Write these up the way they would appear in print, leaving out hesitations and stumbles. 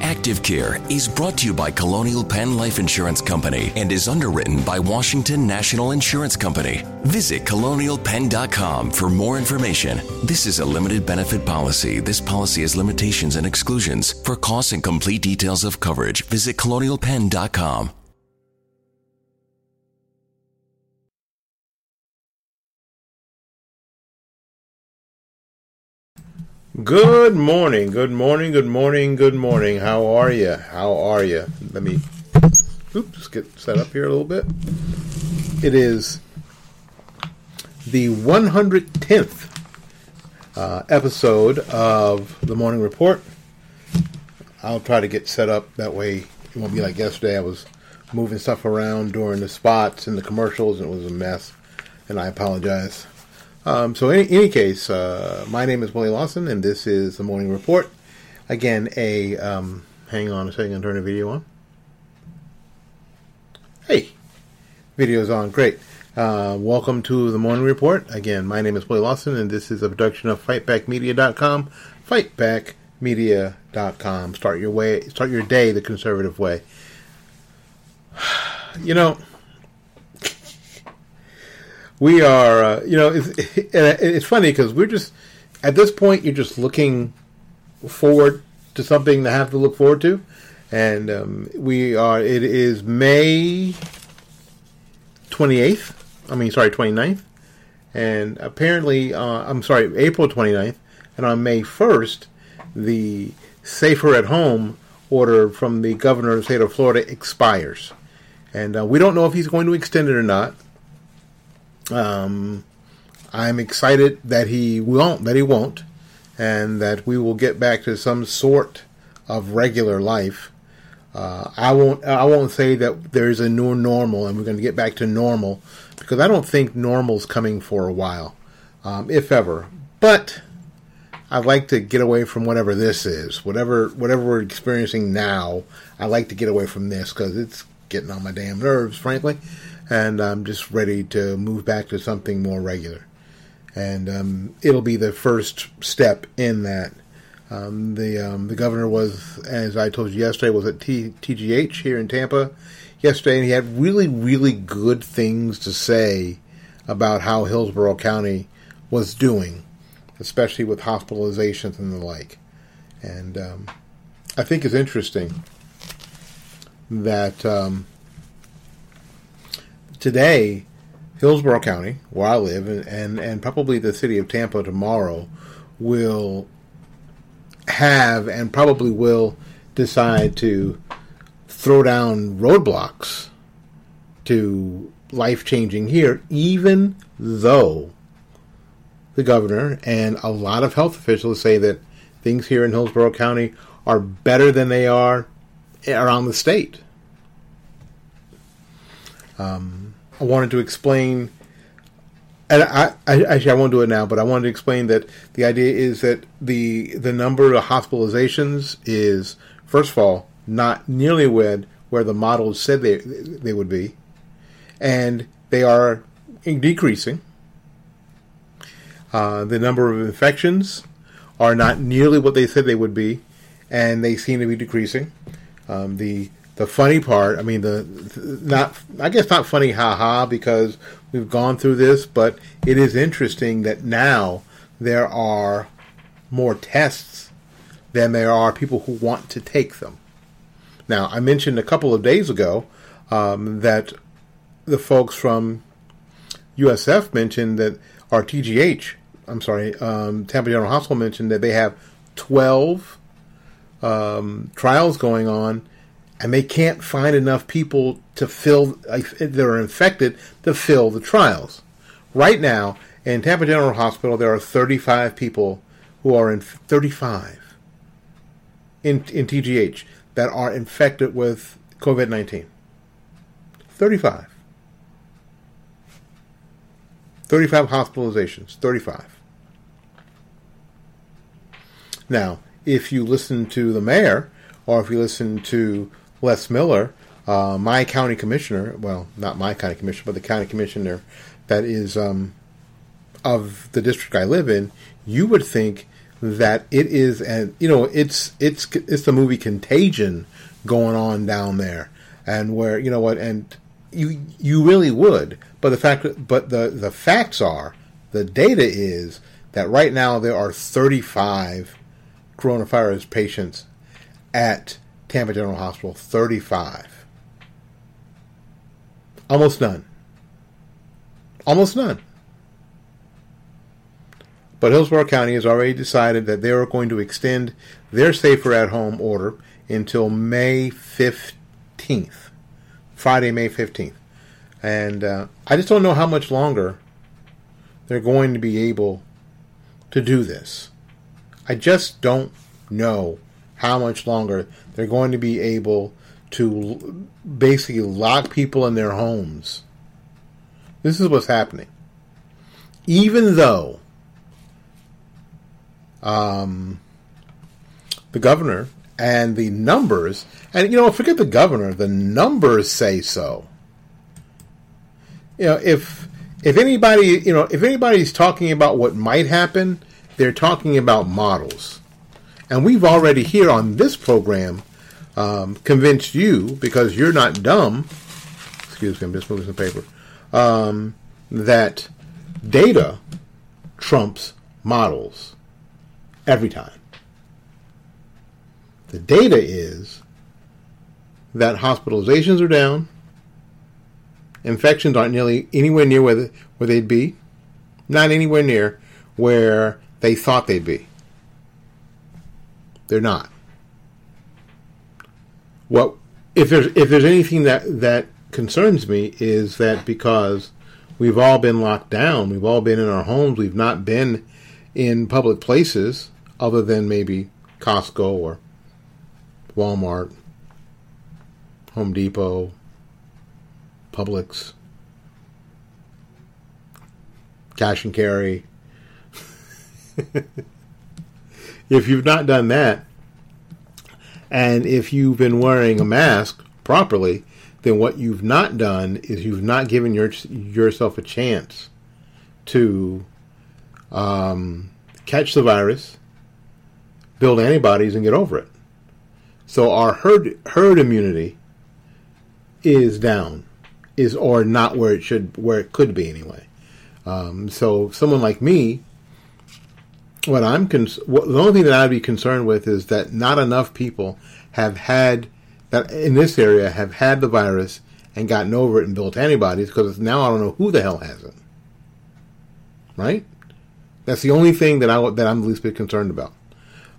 Active Care is brought to you by Colonial Penn Life Insurance Company and is underwritten by Washington National Insurance Company. Visit ColonialPenn.com for more information. This is a limited benefit policy. This policy has limitations and exclusions. For costs and complete details of coverage, visit ColonialPenn.com. Good morning, good morning, good morning, good morning. How are you? How are you? Let me get set up here a little bit. It is the 110th episode of The Morning Report. I'll try to get set up. That way it won't be like yesterday. I was moving stuff around during the spots and the commercials, and it was a mess, and I apologize. So in any case, my name is Willie Lawson, and this is The Morning Report. Again, hang on a second, turn the video on. Hey, video's on, great. Welcome to The Morning Report. Again, my name is Willie Lawson, and this is a production of FightBackMedia.com. FightBackMedia.com. Start your day the conservative way. You know, we are, it's funny because we're just, at this point, you're just looking forward to something to have to look forward to. And it is May 29th. And apparently, April 29th. And on May 1st, the Safer at Home order from the governor of the state of Florida expires. And we don't know if he's going to extend it or not. I'm excited that he won't, and that we will get back to some sort of regular life. I won't say that there's a new normal and we're going to get back to normal, because I don't think normal's coming for a while, if ever. But I'd like to get away from whatever this is, whatever we're experiencing now. I like to get away from this because it's getting on my damn nerves, frankly. And I'm just ready to move back to something more regular. And it'll be the first step in that. The governor was, as I told you yesterday, was at TGH here in Tampa yesterday. And he had really, really good things to say about how Hillsborough County was doing, especially with hospitalizations and the like. And I think it's interesting that today, Hillsborough County, where I live, and probably the city of Tampa tomorrow, will have and probably will decide to throw down roadblocks to life-changing here, even though the governor and a lot of health officials say that things here in Hillsborough County are better than they are around the state. I wanted to explain, and I won't do it now, but I wanted to explain that the idea is that the number of hospitalizations is, first of all, not nearly where the models said they would be, and they are decreasing. The number of infections are not nearly what they said they would be, and they seem to be decreasing. The funny part, I mean, not funny, haha, because we've gone through this, but it is interesting that now there are more tests than there are people who want to take them. Now, I mentioned a couple of days ago that the folks from USF mentioned that, or TGH, I'm sorry, Tampa General Hospital mentioned that they have 12 trials going on, and they can't find enough people to fill, that are infected, to fill the trials. Right now, in Tampa General Hospital, there are 35 people who are in, 35 in TGH, that are infected with COVID-19. 35 hospitalizations. 35. Now, if you listen to the mayor, or if you listen to Les Miller, my county commissioner, well, not my county commissioner, but the county commissioner that is of the district I live in, you would think that it is, and you know, it's the movie Contagion going on down there, and where, you know what, and you really would, but the facts are, the data is that right now there are 35 coronavirus patients at Tampa General Hospital, 35, almost none. But Hillsborough County has already decided that they are going to extend their safer at home order until May 15th, Friday, May 15th. And I just don't know how much longer they're going to be able to do this. I just don't know how much longer they're going to be able to basically lock people in their homes. This is what's happening. Even though the governor and the numbers, and you know, forget the governor, the numbers say so. You know, if anybody's talking about what might happen, they're talking about models, and we've already here on this program convinced you, because you're not dumb. Excuse me, I'm just moving some paper. That data trumps models. Every time. The data is that hospitalizations are down, infections aren't nearly anywhere near where they'd be, not anywhere near where they thought they'd be. They're not. What if there's anything that concerns me is that because we've all been locked down, we've all been in our homes, we've not been in public places, other than maybe Costco or Walmart, Home Depot, Publix, cash and carry. If you've not done that, and if you've been wearing a mask properly, then what you've not done is you've not given yourself a chance to catch the virus, build antibodies, and get over it. So our herd immunity is down, or not where it could be anyway. So someone like me, the only thing that I'd be concerned with is that not enough people in this area have had the virus and gotten over it and built antibodies, because now I don't know who the hell has it. Right? That's the only thing that I'm the least bit concerned about.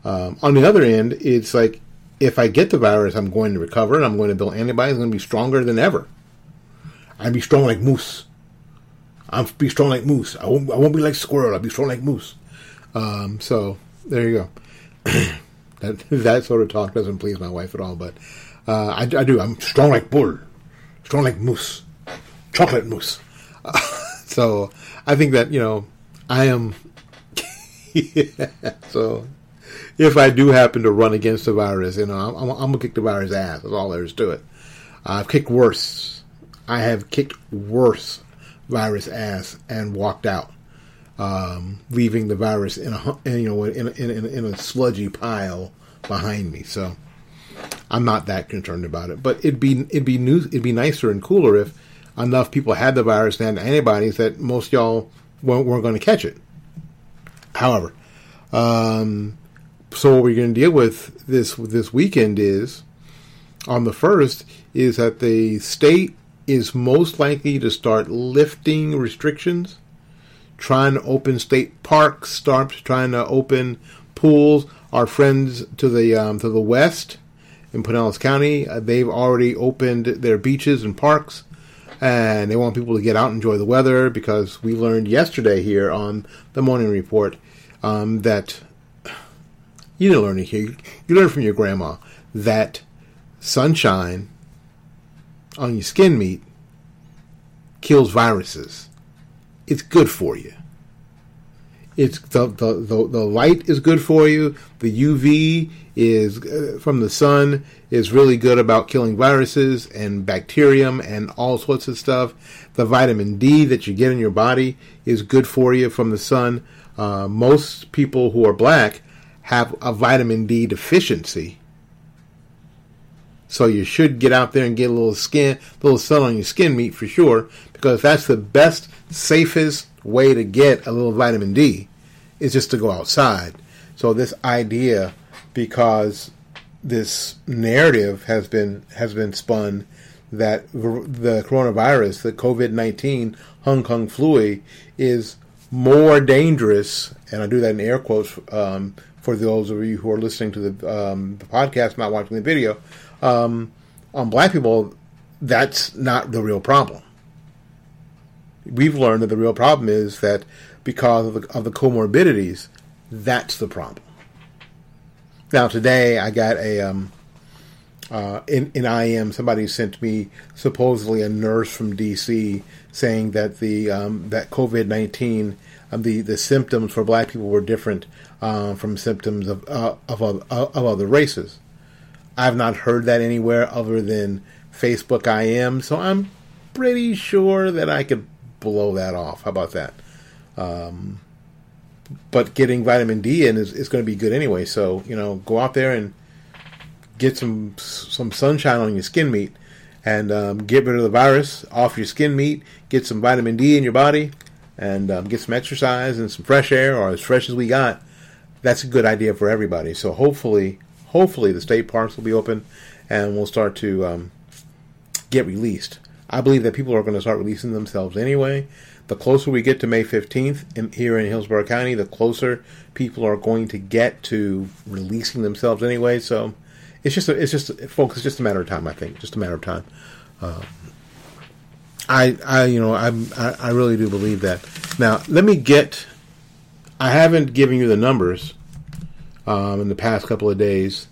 On the other end, it's like, if I get the virus, I'm going to recover, and I'm going to build antibodies, I'm going to be stronger than ever. I'd be strong like moose. I'll be strong like moose. I won't be like squirrel. I'll be strong like moose. So, there you go. That sort of talk doesn't please my wife at all, but I do. I'm strong like bull, strong like moose, chocolate moose. So I think that, you know, I am. Yeah, so if I do happen to run against the virus, you know, I'm going to kick the virus' ass. That's all there is to it. I've kicked worse. I have kicked worse virus ass and walked out, leaving the virus in a sludgy pile behind me. So I'm not that concerned about it. But it'd be nicer and cooler if enough people had the virus and had antibodies that most of y'all weren't going to catch it. However, so what we're going to deal with this weekend is, on the 1st, is that the state is most likely to start lifting restrictions, trying to open state parks, start trying to open pools. Our friends to the west in Pinellas County, they've already opened their beaches and parks. And they want people to get out and enjoy the weather, because we learned yesterday here on the Morning Report that you didn't learn it here. You learned from your grandma that sunshine on your skin meat kills viruses. It's good for you. It's the light is good for you. The UV is from the sun is really good about killing viruses and bacterium and all sorts of stuff. The vitamin D that you get in your body is good for you from the sun. Most people who are black have a vitamin D deficiency, so you should get out there and get a little sun on your skin meat for sure, because that's the best, safest way to get a little vitamin D is just to go outside. So this idea, because this narrative has been spun that the coronavirus, the COVID-19 Hong Kong flu, is more dangerous, and I do that in air quotes for those of you who are listening to the podcast, not watching the video, on black people, that's not the real problem. We've learned that the real problem is that because of the comorbidities, that's the problem. Now today I got a in IM somebody sent me supposedly a nurse from DC saying that the that COVID-19 the symptoms for black people were different from symptoms of other races. I've not heard that anywhere other than Facebook IM, so I'm pretty sure that I could blow that off. How about that? But getting vitamin D in is going to be good anyway. So, you know, go out there and get some sunshine on your skin meat and get rid of the virus off your skin meat. Get some vitamin D in your body and get some exercise and some fresh air, or as fresh as we got. That's a good idea for everybody. So hopefully the state parks will be open and we'll start to get released. I believe that people are going to start releasing themselves anyway. The closer we get to May 15th here in Hillsborough County, the closer people are going to get to releasing themselves anyway. So it's just a matter of time. I think just a matter of time. I really do believe that. Now let me get. I haven't given you the numbers in the past couple of days,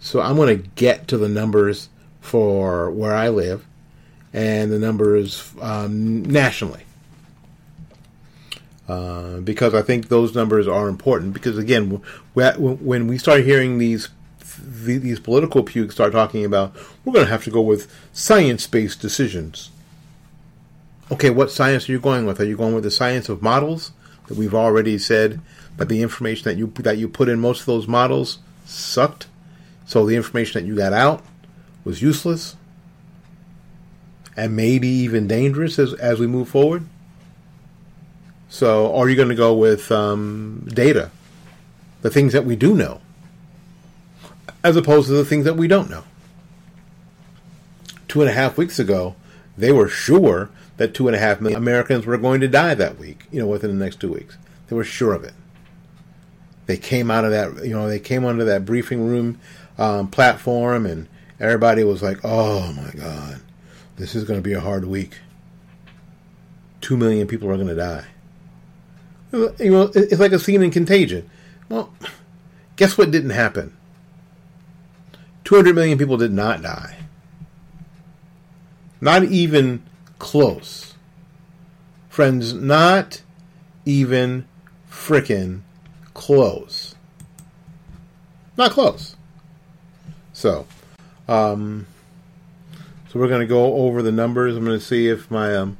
so I'm going to get to the numbers for where I live. And the numbers nationally. Because I think those numbers are important. Because again, when we start hearing these political pukes start talking about, we're going to have to go with science-based decisions. Okay, what science are you going with? Are you going with the science of models that we've already said, but the information that you put in most of those models sucked? So the information that you got out was useless? And maybe even dangerous as we move forward. So, are you going to go with data, the things that we do know, as opposed to the things that we don't know? 2.5 weeks ago, they were sure that 2.5 million Americans were going to die that week. You know, within the next 2 weeks, they were sure of it. They came out of that. You know, they came onto that briefing room platform, and everybody was like, "Oh my God. This is going to be a hard week. 2 million people are going to die." You know, it's like a scene in Contagion. Well, Guess what didn't happen? 200 million people did not die. Not even close. Friends, not even frickin' close. Not close. So, so we're going to go over the numbers. I'm going to see if my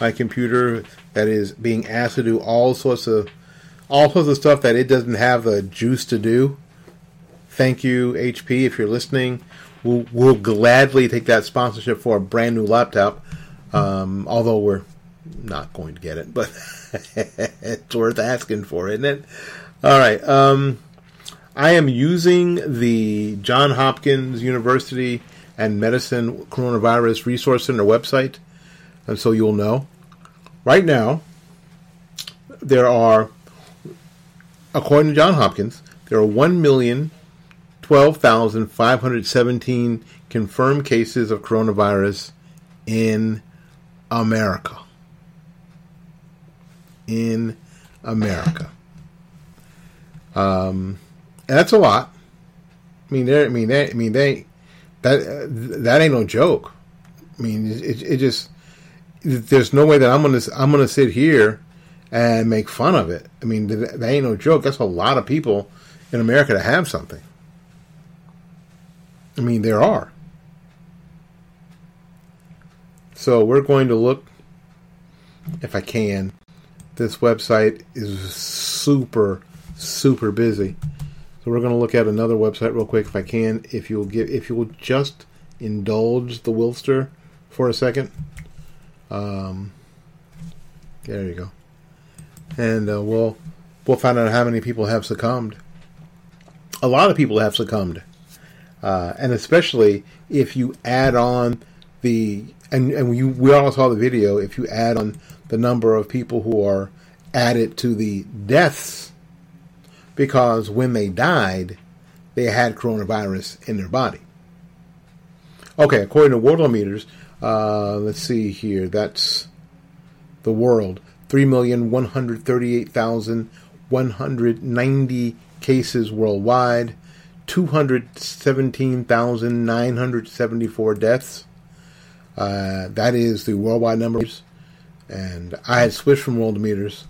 my computer that is being asked to do all sorts of stuff that it doesn't have the juice to do. Thank you, HP, if you're listening. We'll gladly take that sponsorship for a brand new laptop, although we're not going to get it, but it's worth asking for, isn't it? All right. I am using the Johns Hopkins University and Medicine Coronavirus Resource Center website, and so you'll know. Right now, there are, according to Johns Hopkins, there are 1,012,517 confirmed cases of coronavirus in America. In America. That's a lot. That ain't no joke. I mean, it just, there's no way that I'm gonna sit here and make fun of it. I mean, that ain't no joke. That's a lot of people in America to have something. I mean, there are. So we're going to look, if I can. This website is super, super busy. So we're going to look at another website real quick, if I can. If you will just indulge the Wilster for a second. There you go. And we'll find out how many people have succumbed. A lot of people have succumbed. And especially if you add on the, we all saw the video, if you add on the number of people who are added to the deaths, because when they died, they had coronavirus in their body. Okay, according to Worldometers, let's see here, that's the world, 3,138,190 cases worldwide, 217,974 deaths. That is the worldwide numbers. And I had switched from Worldometers,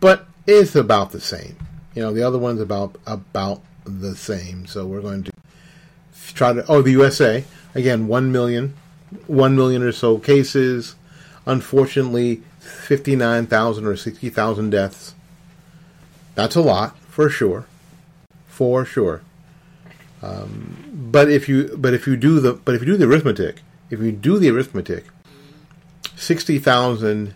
but it's about the same. You know, the other one's about the same. So we're going to try to... Oh, the USA. Again, 1 million or so cases. Unfortunately, 59,000 or 60,000 deaths. That's a lot, for sure. For sure. But if you do the arithmetic, 60,000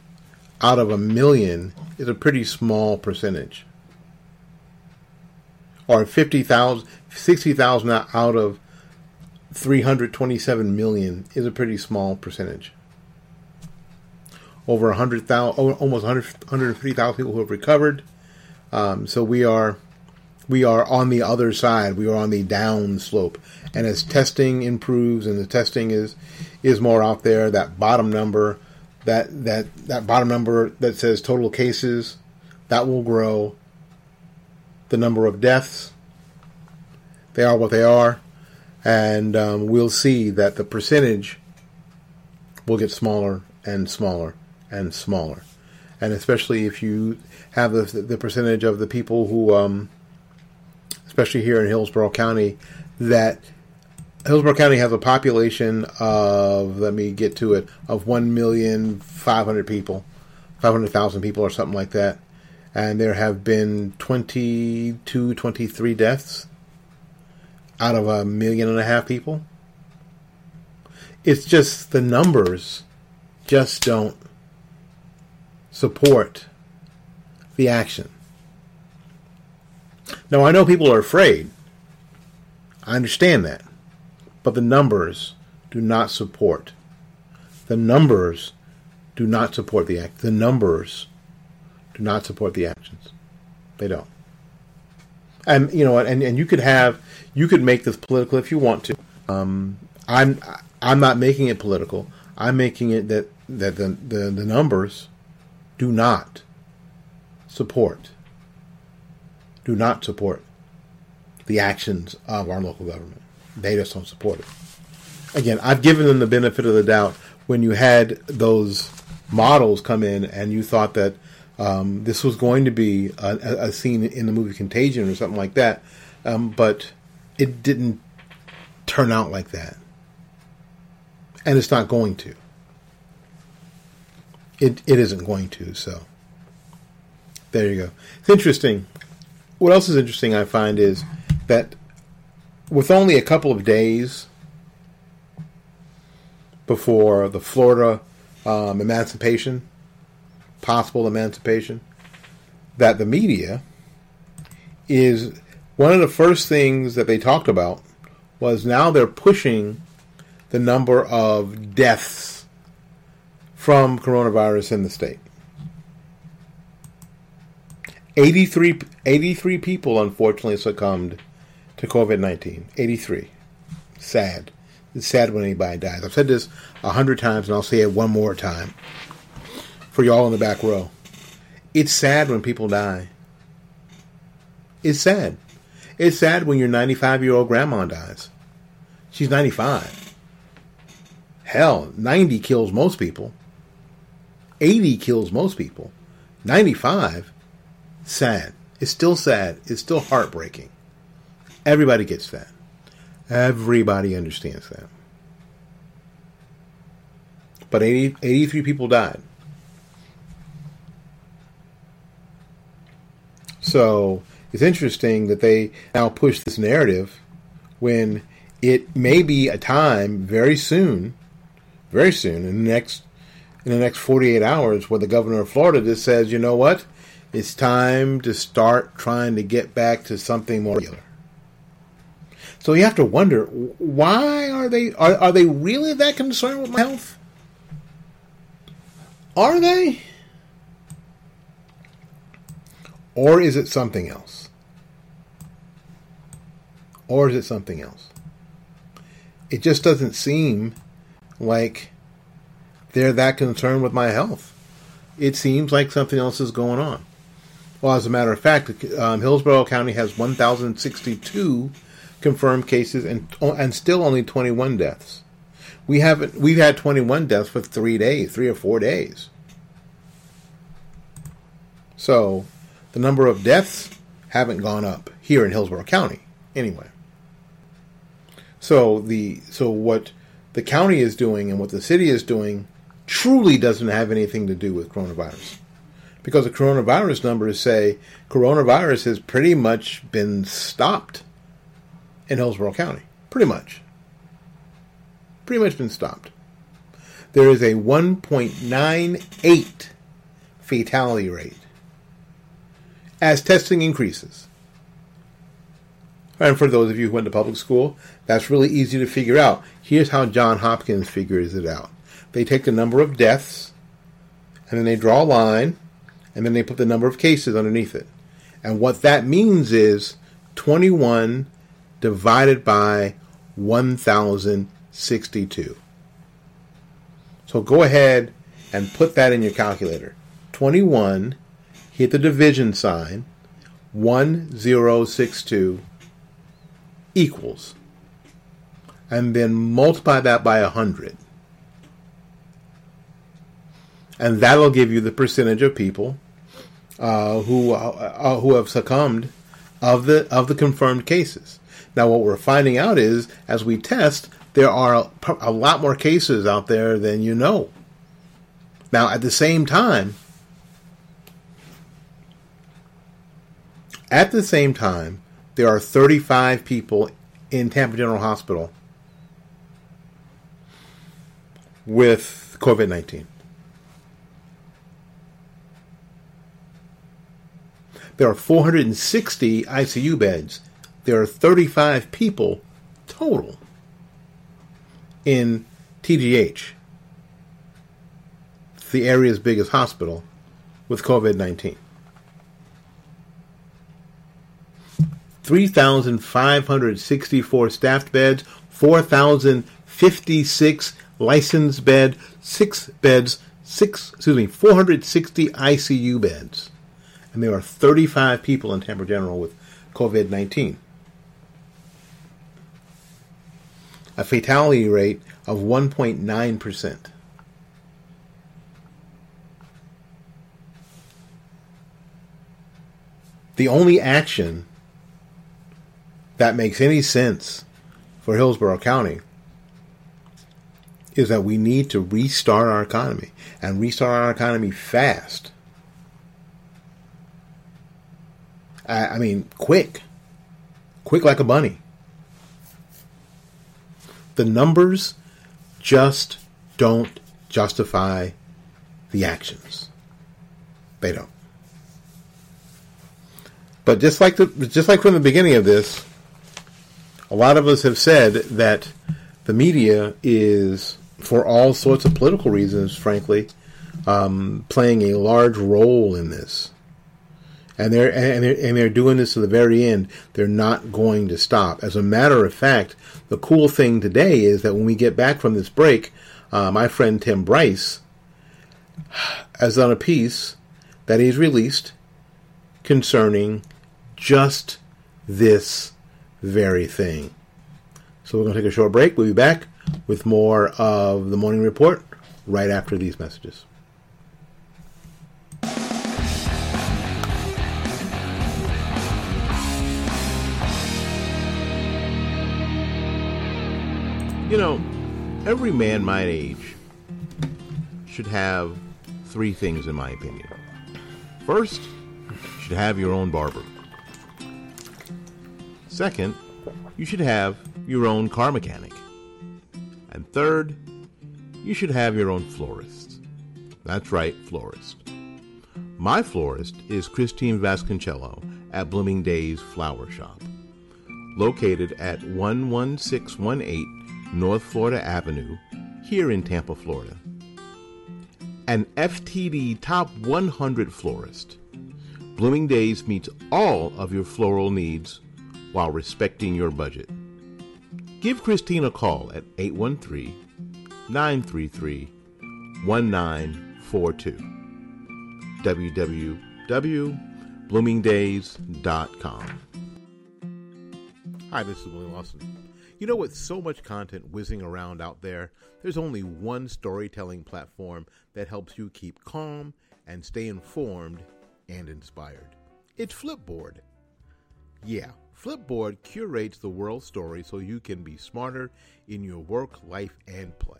out of 1 million is a pretty small percentage. Or 60,000 out of 327 million is a pretty small percentage. Over 100,000, almost 150,000 people who have recovered. So we are on the other side. We are on the down slope. And as testing improves and the testing is more out there, that bottom number, that bottom number that says total cases, that will grow. The number of deaths, they are what they are. And we'll see that the percentage will get smaller and smaller and smaller. And especially if you have the percentage of the people who... especially here in Hillsborough County, that Hillsborough County has a population of, let me get to it, of 1,500,000 people, 500,000 people or something like that. And there have been 22, 23 deaths out of 1.5 million people. It's just the numbers just don't support the action. Now, I know people are afraid. I understand that. But the numbers do not support. The numbers do not support the act. The numbers do not support the actions. They don't. And you know what? And you could make this political if you want to. I'm not making it political. I'm making it that the numbers do not support. the actions of our local government. They just don't support it. Again, I've given them the benefit of the doubt when you had those models come in and you thought that this was going to be a scene in the movie Contagion or something like that, but it didn't turn out like that. And it's not going to. It isn't going to, so there you go. It's interesting. What else is interesting I find is that with only a couple of days before the Florida possible emancipation, that the media is one of the first things that they talked about was now they're pushing the number of deaths from coronavirus in the state. 83 people, unfortunately, succumbed to COVID-19. 83. Sad. It's sad when anybody dies. I've said this 100 times, and I'll say it one more time for y'all in the back row. It's sad when people die. It's sad. It's sad when your 95-year-old grandma dies. She's 95. Hell, 90 kills most people. 80 kills most people. 95, sad. It's still sad. It's still heartbreaking. Everybody gets that. Everybody understands that. But 83 people died. So it's interesting that they now push this narrative when it may be a time very soon, in the next 48 hours, where the governor of Florida just says, you know what? It's time to start trying to get back to something more regular. So you have to wonder, why are they really that concerned with my health? Are they? Or is it something else? It just doesn't seem like they're that concerned with my health. It seems like something else is going on. Well, as a matter of fact, Hillsborough County has 1,062 confirmed cases and still only 21 deaths. We've had 21 deaths for 3 or 4 days. So the number of deaths haven't gone up here in Hillsborough County anyway. So what the county is doing and what the city is doing truly doesn't have anything to do with coronavirus, because the coronavirus numbers say coronavirus has pretty much been stopped in Hillsborough County. Pretty much been stopped. There is a 1.98 fatality rate as testing increases. And for those of you who went to public school, that's really easy to figure out. Here's how Johns Hopkins figures it out. They take the number of deaths, and then they draw a line, and then they put the number of cases underneath it. And what that means is 21 divided by 1,062. So go ahead and put that in your calculator. 21, hit the division sign, 1062 equals, and then multiply that by 100. And that'll give you the percentage of people who have succumbed of the confirmed cases. Now, what we're finding out is, as we test, there are a lot more cases out there than you know. Now, at the same time, there are 35 people in Tampa General Hospital with COVID-19. There are 460 ICU beds. There are 35 people total in TGH, the area's biggest hospital, with COVID-19. 3,564 staffed beds, 4,056 licensed beds, 460 ICU beds. And there are 35 people in Tampa General with COVID-19. a fatality rate of 1.9%. The only action that makes any sense for Hillsborough County is that we need to restart our economy, and restart our economy fast. I mean, quick like a bunny. The numbers just don't justify the actions. They don't. But just like from the beginning of this, a lot of us have said that the media is, for all sorts of political reasons, frankly, playing a large role in this, and they're doing this to the very end. They're not going to stop. As a matter of fact, the cool thing today is that when we get back from this break, my friend Tim Bryce has done a piece that he's released concerning just this very thing. So we're going to take a short break. We'll be back with more of The Morning Report right after these messages. You know, every man my age should have three things, in my opinion. First, you should have your own barber. Second, you should have your own car mechanic. And third, you should have your own florist. That's right, florist. My florist is Christine Vasconcello at Blooming Days Flower Shop, located at 11618 North Florida Avenue, here in Tampa, Florida. An FTD Top 100 florist, Blooming Days meets all of your floral needs while respecting your budget. Give Christine a call at 813-933-1942. www.bloomingdays.com. Hi, this is Willie Lawson. You know, with so much content whizzing around out there, there's only one storytelling platform that helps you keep calm and stay informed and inspired. It's Flipboard. Yeah. Flipboard curates the world's story so you can be smarter in your work, life, and play.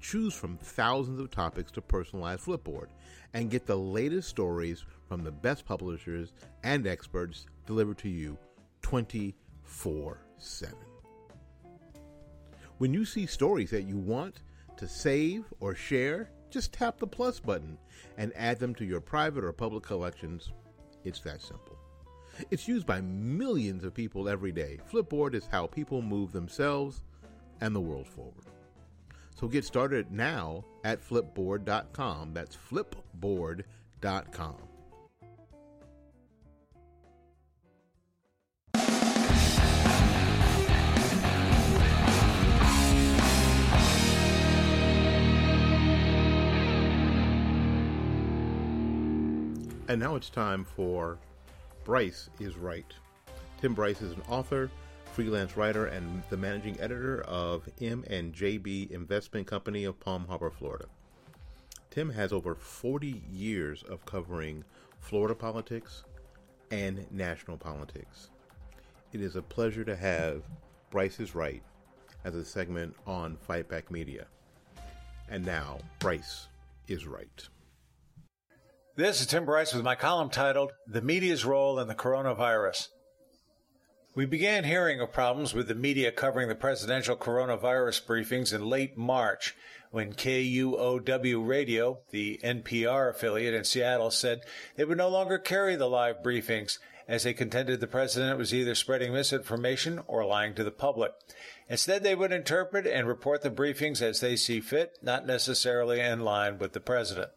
Choose from thousands of topics to personalize Flipboard and get the latest stories from the best publishers and experts delivered to you 24/7. When you see stories that you want to save or share, just tap the plus button and add them to your private or public collections. It's that simple. It's used by millions of people every day. Flipboard is how people move themselves and the world forward. So get started now at Flipboard.com. That's Flipboard.com. And now it's time for Bryce is Right. Tim Bryce is an author, freelance writer, and the managing editor of M&JB Investment Company of Palm Harbor, Florida. Tim has over 40 years of covering Florida politics and national politics. It is a pleasure to have Bryce is Right as a segment on Fight Back Media. And now, Bryce is Right. This is Tim Bryce with my column titled, The Media's Role in the Coronavirus. We began hearing of problems with the media covering the presidential coronavirus briefings in late March when KUOW Radio, the NPR affiliate in Seattle, said they would no longer carry the live briefings as they contended the president was either spreading misinformation or lying to the public. Instead, they would interpret and report the briefings as they see fit, not necessarily in line with the president.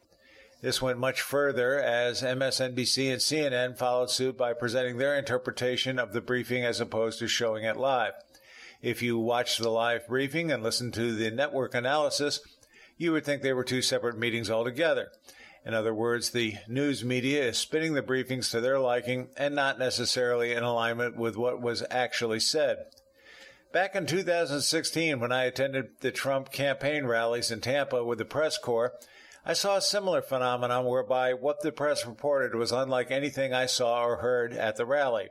This went much further as MSNBC and CNN followed suit by presenting their interpretation of the briefing as opposed to showing it live. If you watched the live briefing and listened to the network analysis, you would think they were two separate meetings altogether. In other words, the news media is spinning the briefings to their liking and not necessarily in alignment with what was actually said. Back in 2016, when I attended the Trump campaign rallies in Tampa with the press corps, I saw a similar phenomenon whereby what the press reported was unlike anything I saw or heard at the rally.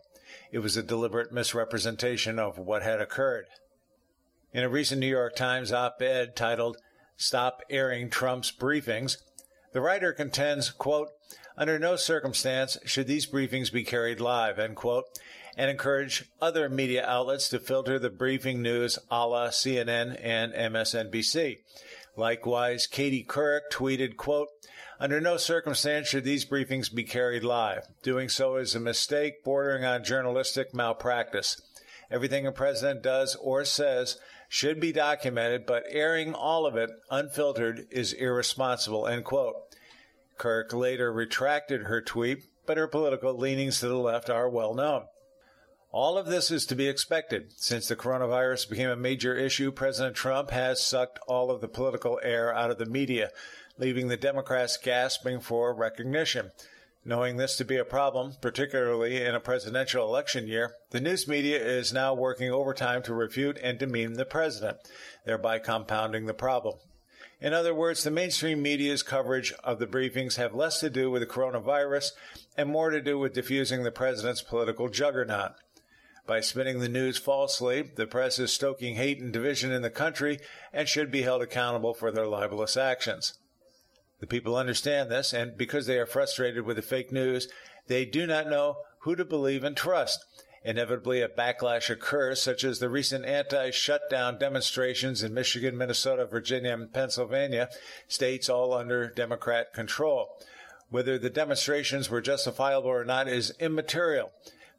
It was a deliberate misrepresentation of what had occurred. In a recent New York Times op-ed titled, "Stop Airing Trump's Briefings," the writer contends, quote, "Under no circumstance should these briefings be carried live," end quote, and encourage other media outlets to filter the briefing news a la CNN and MSNBC. Likewise, Katie Couric tweeted, quote, "Under no circumstance should these briefings be carried live. Doing so is a mistake bordering on journalistic malpractice. Everything a president does or says should be documented, but airing all of it unfiltered is irresponsible," end quote. Couric later retracted her tweet, but her political leanings to the left are well known. All of this is to be expected. Since the coronavirus became a major issue, President Trump has sucked all of the political air out of the media, leaving the Democrats gasping for recognition. Knowing this to be a problem, particularly in a presidential election year, the news media is now working overtime to refute and demean the president, thereby compounding the problem. In other words, the mainstream media's coverage of the briefings have less to do with the coronavirus and more to do with diffusing the president's political juggernaut. By spinning the news falsely, the press is stoking hate and division in the country and should be held accountable for their libelous actions. The people understand this, and because they are frustrated with the fake news, they do not know who to believe and trust. Inevitably, a backlash occurs, such as the recent anti-shutdown demonstrations in Michigan, Minnesota, Virginia, and Pennsylvania, states all under Democrat control. Whether the demonstrations were justifiable or not is immaterial,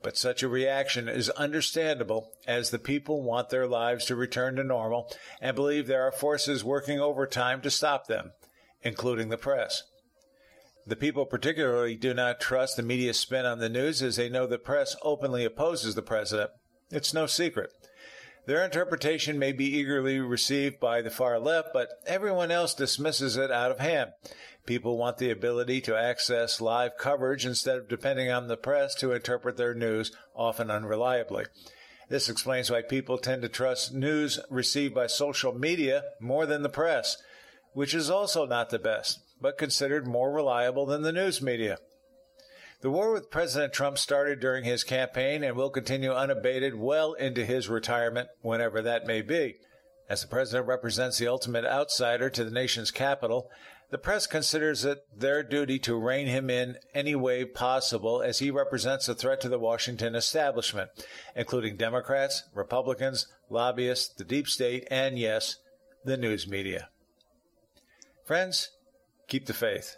but such a reaction is understandable, as the people want their lives to return to normal and believe there are forces working overtime to stop them, including the press. The people particularly do not trust the media's spin on the news, as they know the press openly opposes the president. It's no secret. Their interpretation may be eagerly received by the far left, but everyone else dismisses it out of hand. People want the ability to access live coverage instead of depending on the press to interpret their news, often unreliably. This explains why people tend to trust news received by social media more than the press, which is also not the best, but considered more reliable than the news media. The war with President Trump started during his campaign and will continue unabated well into his retirement, whenever that may be. As the president represents the ultimate outsider to the nation's capital, the press considers it their duty to rein him in any way possible, as he represents a threat to the Washington establishment, including Democrats, Republicans, lobbyists, the deep state, and, yes, the news media. Friends, keep the faith.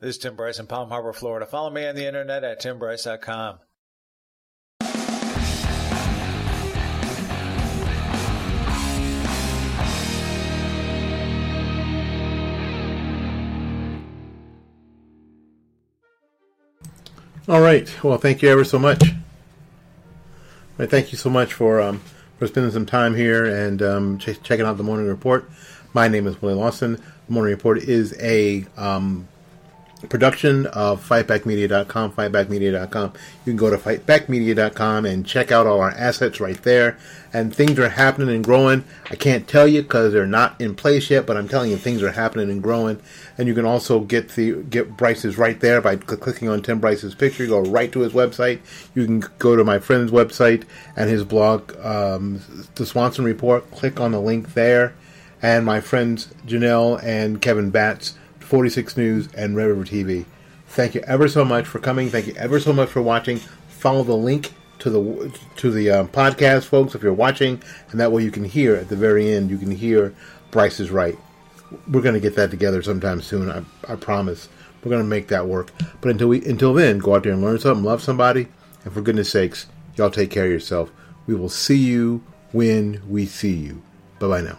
This is Tim Bryce in Palm Harbor, Florida. Follow me on the internet at timbryce.com. All right. Well, thank you ever so much. Thank you so much for spending some time here and checking out the Morning Report. My name is Willie Lawson. The Morning Report is a production of FightBackMedia.com, FightBackMedia.com. You can go to FightBackMedia.com and check out all our assets right there. And things are happening and growing. I can't tell you because they're not in place yet, but I'm telling you things are happening and growing. And you can also get Bryce's right there by clicking on Tim Bryce's picture. You go right to his website. You can go to my friend's website and his blog, The Swanson Report. Click on the link there. And my friends Janelle and Kevin Batts, 46 News and Red River TV. Thank you ever so much for coming. Thank you ever so much for watching. Follow the link to the podcast, folks, if you're watching, and that way you can hear at the very end. You can hear Bryce is Right. We're going to get that together sometime soon. I promise. We're going to make that work. But until then, go out there and learn something, love somebody, and for goodness sakes, y'all take care of yourself. We will see you when we see you. Bye bye now.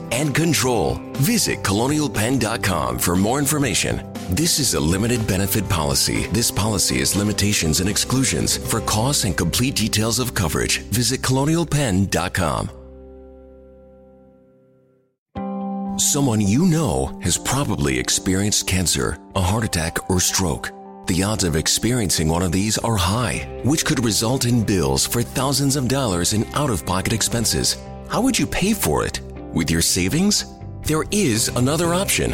and control. Visit ColonialPenn.com for more information. This is a limited benefit policy. This policy has limitations and exclusions. For costs and complete details of coverage, visit ColonialPenn.com. Someone you know has probably experienced cancer, a heart attack, or stroke. The odds of experiencing one of these are high, which could result in bills for thousands of dollars in out-of-pocket expenses. How would you pay for it? With your savings? There is another option.